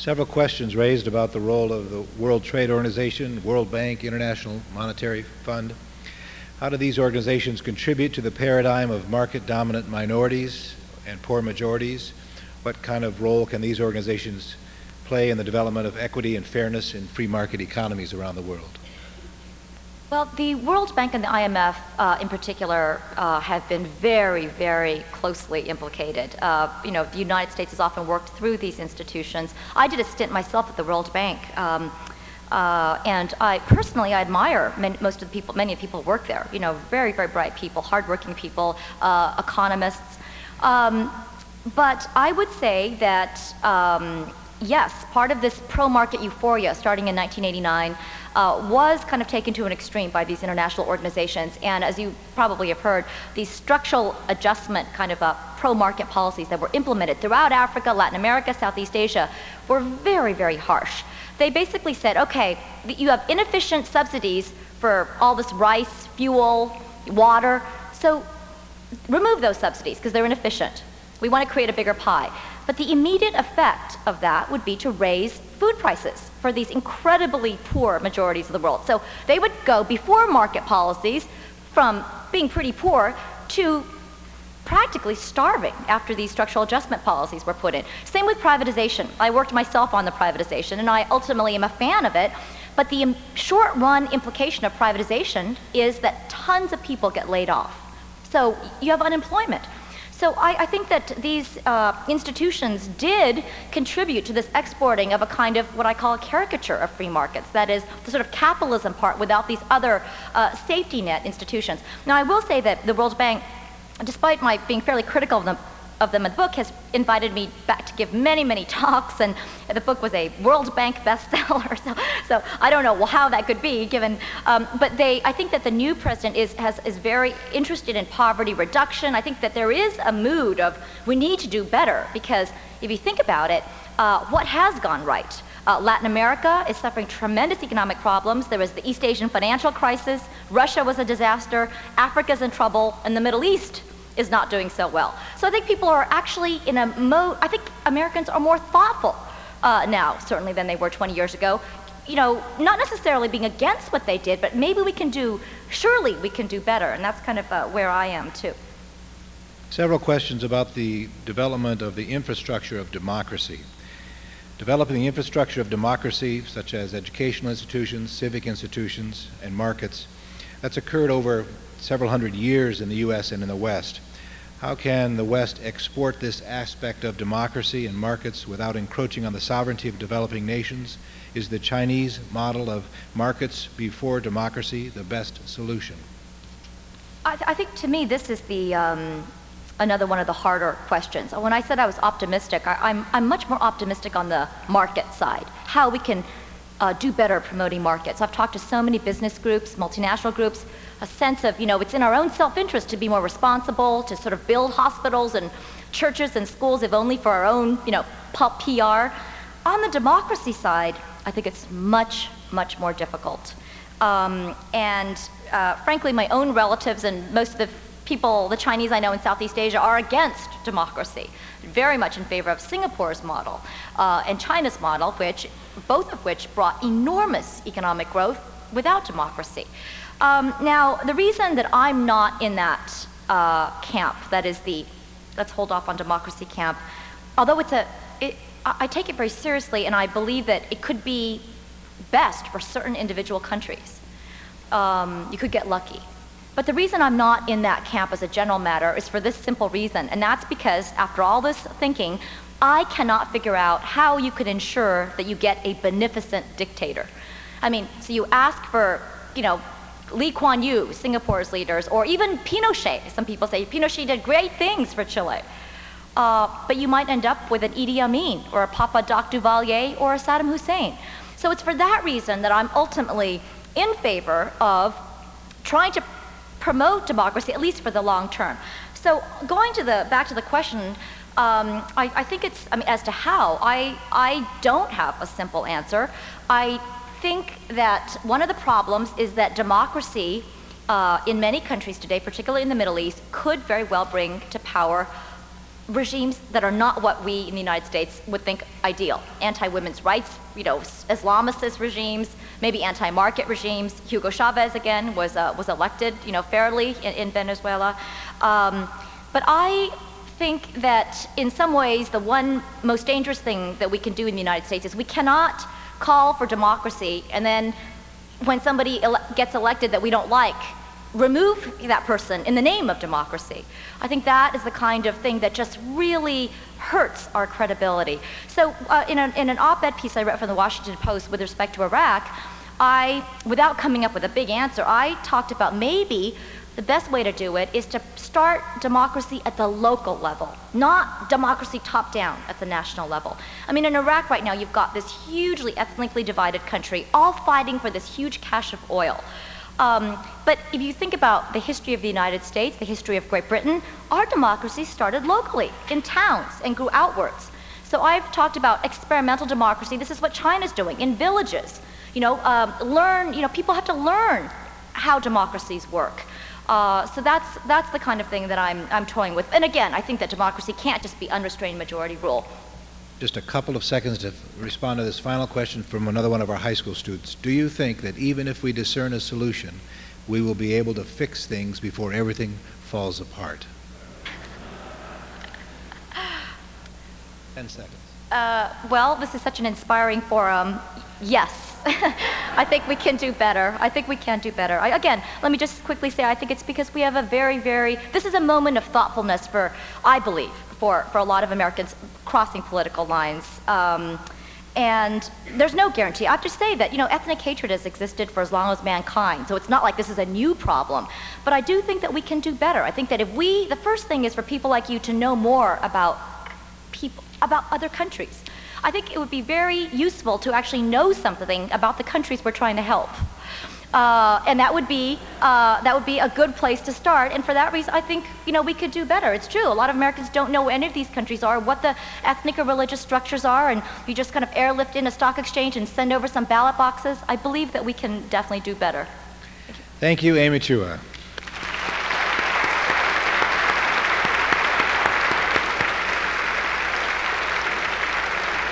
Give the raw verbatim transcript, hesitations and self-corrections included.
Several questions raised about the role of the World Trade Organization, World Bank, International Monetary Fund. How do these organizations contribute to the paradigm of market-dominant minorities and poor majorities? What kind of role can these organizations play in the development of equity and fairness in free market economies around the world? Well, the World Bank and the I M F uh, in particular uh, have been very, very closely implicated. Uh, you know, the United States has often worked through these institutions. I did a stint myself at the World Bank, um, uh, and I personally I admire many, most of the people, many of the people who work there. You know, very, very bright people, hardworking people, uh, economists. Um, but I would say that, um, yes, part of this pro-market euphoria starting in nineteen eighty-nine Uh, was kind of taken to an extreme by these international organizations, and as you probably have heard, these structural adjustment kind of uh, pro-market policies that were implemented throughout Africa, Latin America, Southeast Asia were very, very harsh. They basically said, okay, you have inefficient subsidies for all this rice, fuel, water, so remove those subsidies because they're inefficient. We want to create a bigger pie. But the immediate effect of that would be to raise food prices for these incredibly poor majorities of the world. So they would go before market policies from being pretty poor to practically starving after these structural adjustment policies were put in. Same with privatization. I worked myself on the privatization, and I ultimately am a fan of it. But the short-run implication of privatization is that tons of people get laid off. So you have unemployment. So I, I think that these uh, institutions did contribute to this exporting of a kind of what I call a caricature of free markets, that is the sort of capitalism part without these other uh, safety net institutions. Now I will say that the World Bank, despite my being fairly critical of them, of them in the book, has invited me back to give many, many talks, and the book was a World Bank bestseller, so, so I don't know well, how that could be given, um, but they, I think that the new president is, has, is very interested in poverty reduction. I think that there is a mood of we need to do better, because if you think about it, uh, what has gone right? Uh, Latin America is suffering tremendous economic problems. There was the East Asian financial crisis, Russia was a disaster, Africa's in trouble, and the Middle East is not doing so well. So I think people are actually in a mode, I think Americans are more thoughtful uh, now, certainly than they were twenty years ago. You know, not necessarily being against what they did, but maybe we can do, surely we can do better, and that's kind of uh, where I am too. Several questions about the development of the infrastructure of democracy. Developing the infrastructure of democracy, such as educational institutions, civic institutions, and markets, that's occurred over several hundred years in the U S and in the West. How can the West export this aspect of democracy and markets without encroaching on the sovereignty of developing nations? Is the Chinese model of markets before democracy the best solution? I, th- I think to me this is the um, another one of the harder questions. When I said I was optimistic, I, I'm, I'm much more optimistic on the market side, how we can Uh, do better promoting markets. I've talked to so many business groups, multinational groups, a sense of, you know, it's in our own self-interest to be more responsible, to sort of build hospitals and churches and schools, if only for our own, you know, P R. On the democracy side, I think it's much, much more difficult. Um, and uh, frankly, my own relatives and most of the people, the Chinese I know in Southeast Asia, are against democracy, very much in favor of Singapore's model uh, and China's model, which both of which brought enormous economic growth without democracy. Um, now, the reason that I'm not in that uh, camp, that is the, let's hold off on democracy camp, although it's a, it, I take it very seriously, and I believe that it could be best for certain individual countries. Um, you could get lucky. But the reason I'm not in that camp as a general matter is for this simple reason, and that's because after all this thinking, I cannot figure out how you could ensure that you get a beneficent dictator. I mean, so you ask for, you know, Lee Kuan Yew, Singapore's leaders, or even Pinochet. Some people say Pinochet did great things for Chile. Uh, but you might end up with an Idi Amin, or a Papa Doc Duvalier, or a Saddam Hussein. So it's for that reason that I'm ultimately in favor of trying to promote democracy, at least for the long term. So going to the back to the question, Um, I, I think it's, I mean, as to how, I, I don't have a simple answer. I think that one of the problems is that democracy uh, in many countries today, particularly in the Middle East, could very well bring to power regimes that are not what we in the United States would think ideal. Anti-women's rights, you know, Islamicist regimes, maybe anti-market regimes. Hugo Chavez, again, was uh, was elected, you know, fairly in, in Venezuela. Um, but I think that in some ways, the one most dangerous thing that we can do in the United States is we cannot call for democracy and then when somebody ele- gets elected that we don't like, remove that person in the name of democracy. I think that is the kind of thing that just really hurts our credibility. So uh, in, a, in an op-ed piece I read from the Washington Post with respect to Iraq, I, without coming up with a big answer, I talked about maybe the best way to do it is to start democracy at the local level, not democracy top-down at the national level. I mean, in Iraq right now, you've got this hugely ethnically divided country, all fighting for this huge cache of oil. Um, but if you think about the history of the United States, the history of Great Britain, our democracy started locally, in towns, and grew outwards. So I've talked about experimental democracy. This is what China's doing, in villages. You know, um, learn, you know, people have to learn how democracies work. Uh, so that's that's the kind of thing that I'm I'm toying with. And again, I think that democracy can't just be unrestrained majority rule. Just a couple of seconds to respond to this final question from another one of our high school students. Do you think that even if we discern a solution, we will be able to fix things before everything falls apart? Ten seconds. Uh, well, this is such an inspiring forum. Yes. I think we can do better. I think we can do better. I, again, let me just quickly say, I think it's because we have a very, very, this is a moment of thoughtfulness for, I believe, for, for a lot of Americans crossing political lines. Um, and there's no guarantee. I have to say that, you know, ethnic hatred has existed for as long as mankind, so it's not like this is a new problem. But I do think that we can do better. I think that if we, the first thing is for people like you to know more about people, about other countries. I think it would be very useful to actually know something about the countries we're trying to help. Uh, and that would be uh, that would be a good place to start. And for that reason, I think you know we could do better. It's true. A lot of Americans don't know where any of these countries are, what the ethnic or religious structures are, and you just kind of airlift in a stock exchange and send over some ballot boxes. I believe that we can definitely do better. Thank you, Amy Chua.